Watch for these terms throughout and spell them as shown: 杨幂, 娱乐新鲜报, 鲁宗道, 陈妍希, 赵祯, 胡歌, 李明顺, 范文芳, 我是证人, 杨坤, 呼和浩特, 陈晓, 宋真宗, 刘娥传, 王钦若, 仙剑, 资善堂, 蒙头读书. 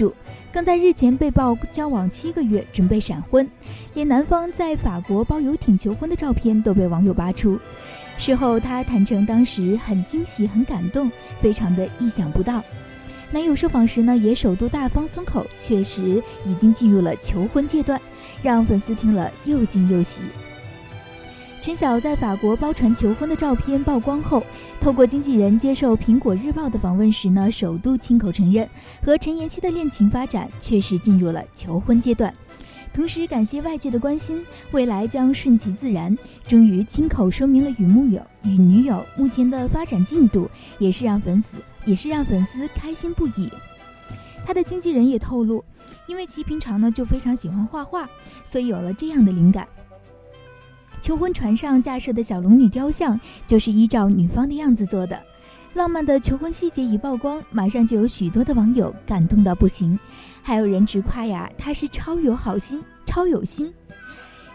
主，更在日前被曝交往7个月，准备闪婚，连男方在法国包游艇求婚的照片都被网友扒出。事后，她坦诚当时很惊喜、很感动，非常的意想不到。男友受访时呢，也首度大方松口，确实已经进入了求婚阶段，让粉丝听了又惊又喜。陈晓在法国包船求婚的照片曝光后，透过经纪人接受苹果日报的访问时呢，首度亲口承认和陈妍希的恋情发展确实进入了求婚阶段，同时感谢外界的关心，未来将顺其自然，终于亲口说明了与女友目前的发展进度，也是让粉丝开心不已。他的经纪人也透露，因为其平常呢就非常喜欢画画，所以有了这样的灵感。求婚船上架设的小龙女雕像就是依照女方的样子做的。浪漫的求婚细节一曝光，马上就有许多的网友感动到不行，还有人直夸呀，她是超有好心，超有心。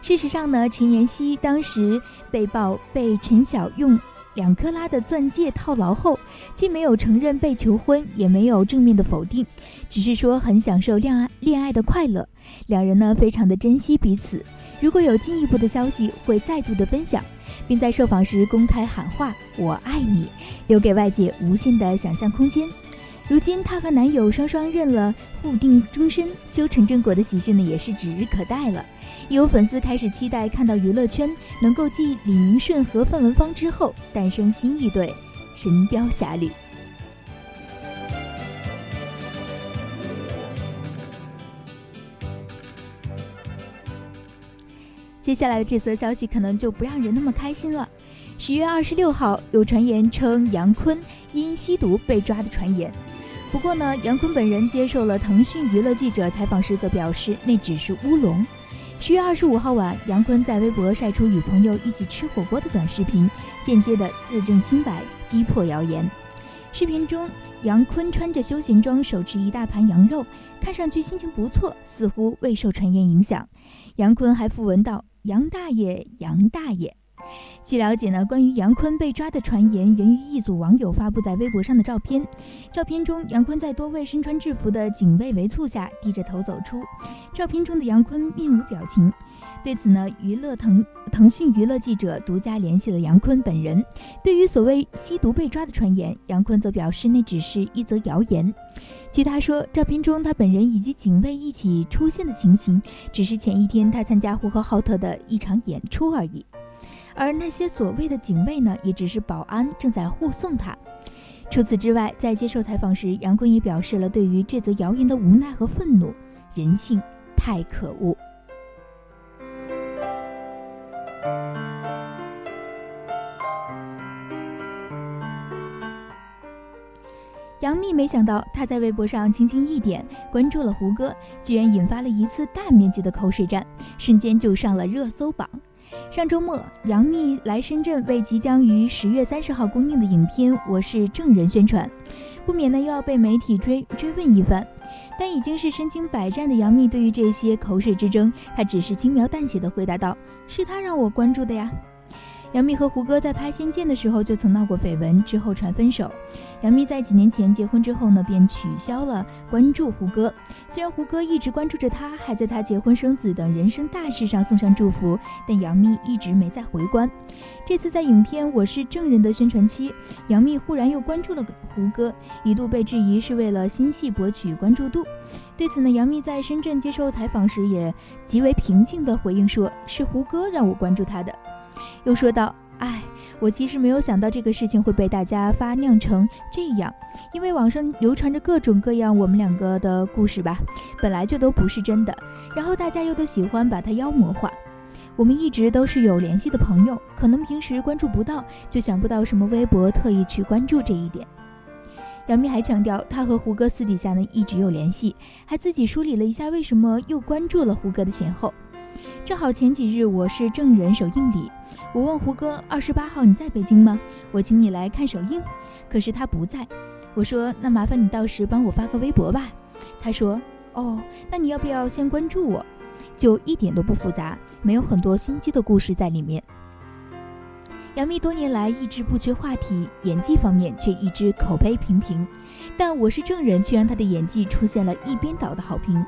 事实上呢，陈妍希当时被曝被陈晓用2克拉的钻戒套牢后，既没有承认被求婚，也没有正面的否定，只是说很享受恋爱的快乐，两人呢非常的珍惜彼此，如果有进一步的消息会再度的分享，并在受访时公开喊话我爱你，留给外界无限的想象空间。如今她和男友双双认了互定终身，修成正果的喜讯呢也是指日可待了。也有粉丝开始期待看到娱乐圈能够继李明顺和范文芳之后诞生新一对神雕侠侣。接下来的这则消息可能就不让人那么开心了。10月26号，有传言称杨坤因吸毒被抓的传言。不过呢，杨坤本人接受了腾讯娱乐记者采访时则表示，那只是乌龙。10月25号晚，杨坤在微博晒出与朋友一起吃火锅的短视频，间接的自证清白，击破谣言。视频中，杨坤穿着休闲装，手持一大盘羊肉，看上去心情不错，似乎未受传言影响。杨坤还附文道：杨大爷，杨大爷。据了解呢，关于杨坤被抓的传言源于一组网友发布在微博上的照片。照片中，杨坤在多位身穿制服的警卫围簇下低着头走出。照片中的杨坤面无表情。对此呢，腾讯娱乐记者独家联系了杨坤本人。对于所谓吸毒被抓的传言，杨坤则表示那只是一则谣言。据他说，照片中他本人以及警卫一起出现的情形，只是前一天他参加呼和浩特的一场演出而已。而那些所谓的警卫呢，也只是保安正在护送他。除此之外，在接受采访时，杨坤也表示了对于这则谣言的无奈和愤怒，人性太可恶。杨幂没想到，她在微博上轻轻一点关注了胡歌，居然引发了一次大面积的口水战，瞬间就上了热搜榜。上周末，杨幂来深圳为即将于10月30号公映的影片《我是证人》宣传，不免呢又要被媒体追问一番。但已经是身经百战的杨幂，对于这些口水之争，她只是轻描淡写的回答道：“是他让我关注的呀。”杨幂和胡歌在拍《仙剑》的时候就曾闹过绯闻，之后传分手。杨幂在几年前结婚之后呢，便取消了关注胡歌。虽然胡歌一直关注着她，还在她结婚生子等人生大事上送上祝福，但杨幂一直没再回关。这次在影片《我是证人》的宣传期，杨幂忽然又关注了胡歌，一度被质疑是为了新戏博取关注度。对此呢，杨幂在深圳接受采访时也极为平静地回应说：“是胡歌让我关注他的。”又说道：“我其实没有想到这个事情会被大家发酿成这样，因为网上流传着各种各样我们两个的故事吧，本来就都不是真的，然后大家又都喜欢把它妖魔化。我们一直都是有联系的朋友，可能平时关注不到，就想不到什么微博特意去关注这一点。”杨幂还强调，她和胡歌私底下呢一直有联系，还自己梳理了一下为什么又关注了胡歌的前后。正好前几日《我是证人》首映礼，我问胡歌28号你在北京吗？我请你来看首映，可是他不在。我说那麻烦你到时帮我发个微博吧。他说哦，那你要不要先关注我？就一点都不复杂，没有很多心机的故事在里面。杨幂多年来一直不缺话题，演技方面却一直口碑平平，但《我是证人》却让她的演技出现了一边倒的好评。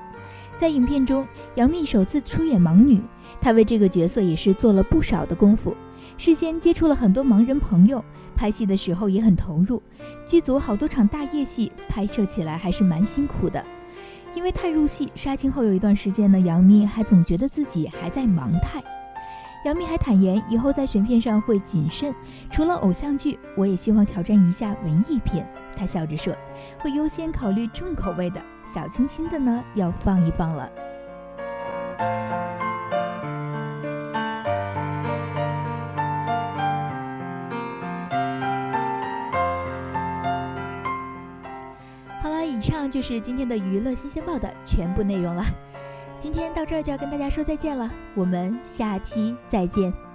在影片中，杨幂首次出演盲女，她为这个角色也是做了不少的功夫，事先接触了很多盲人朋友，拍戏的时候也很投入，剧组好多场大夜戏，拍摄起来还是蛮辛苦的。因为太入戏，杀青后有一段时间呢，杨幂还总觉得自己还在盲态。杨幂还坦言，以后在选片上会谨慎，除了偶像剧，我也希望挑战一下文艺片。她笑着说，会优先考虑重口味的，小清新的呢，要放一放了。好了，以上就是今天的娱乐新鲜报的全部内容了。今天到这儿就要跟大家说再见了，我们下期再见。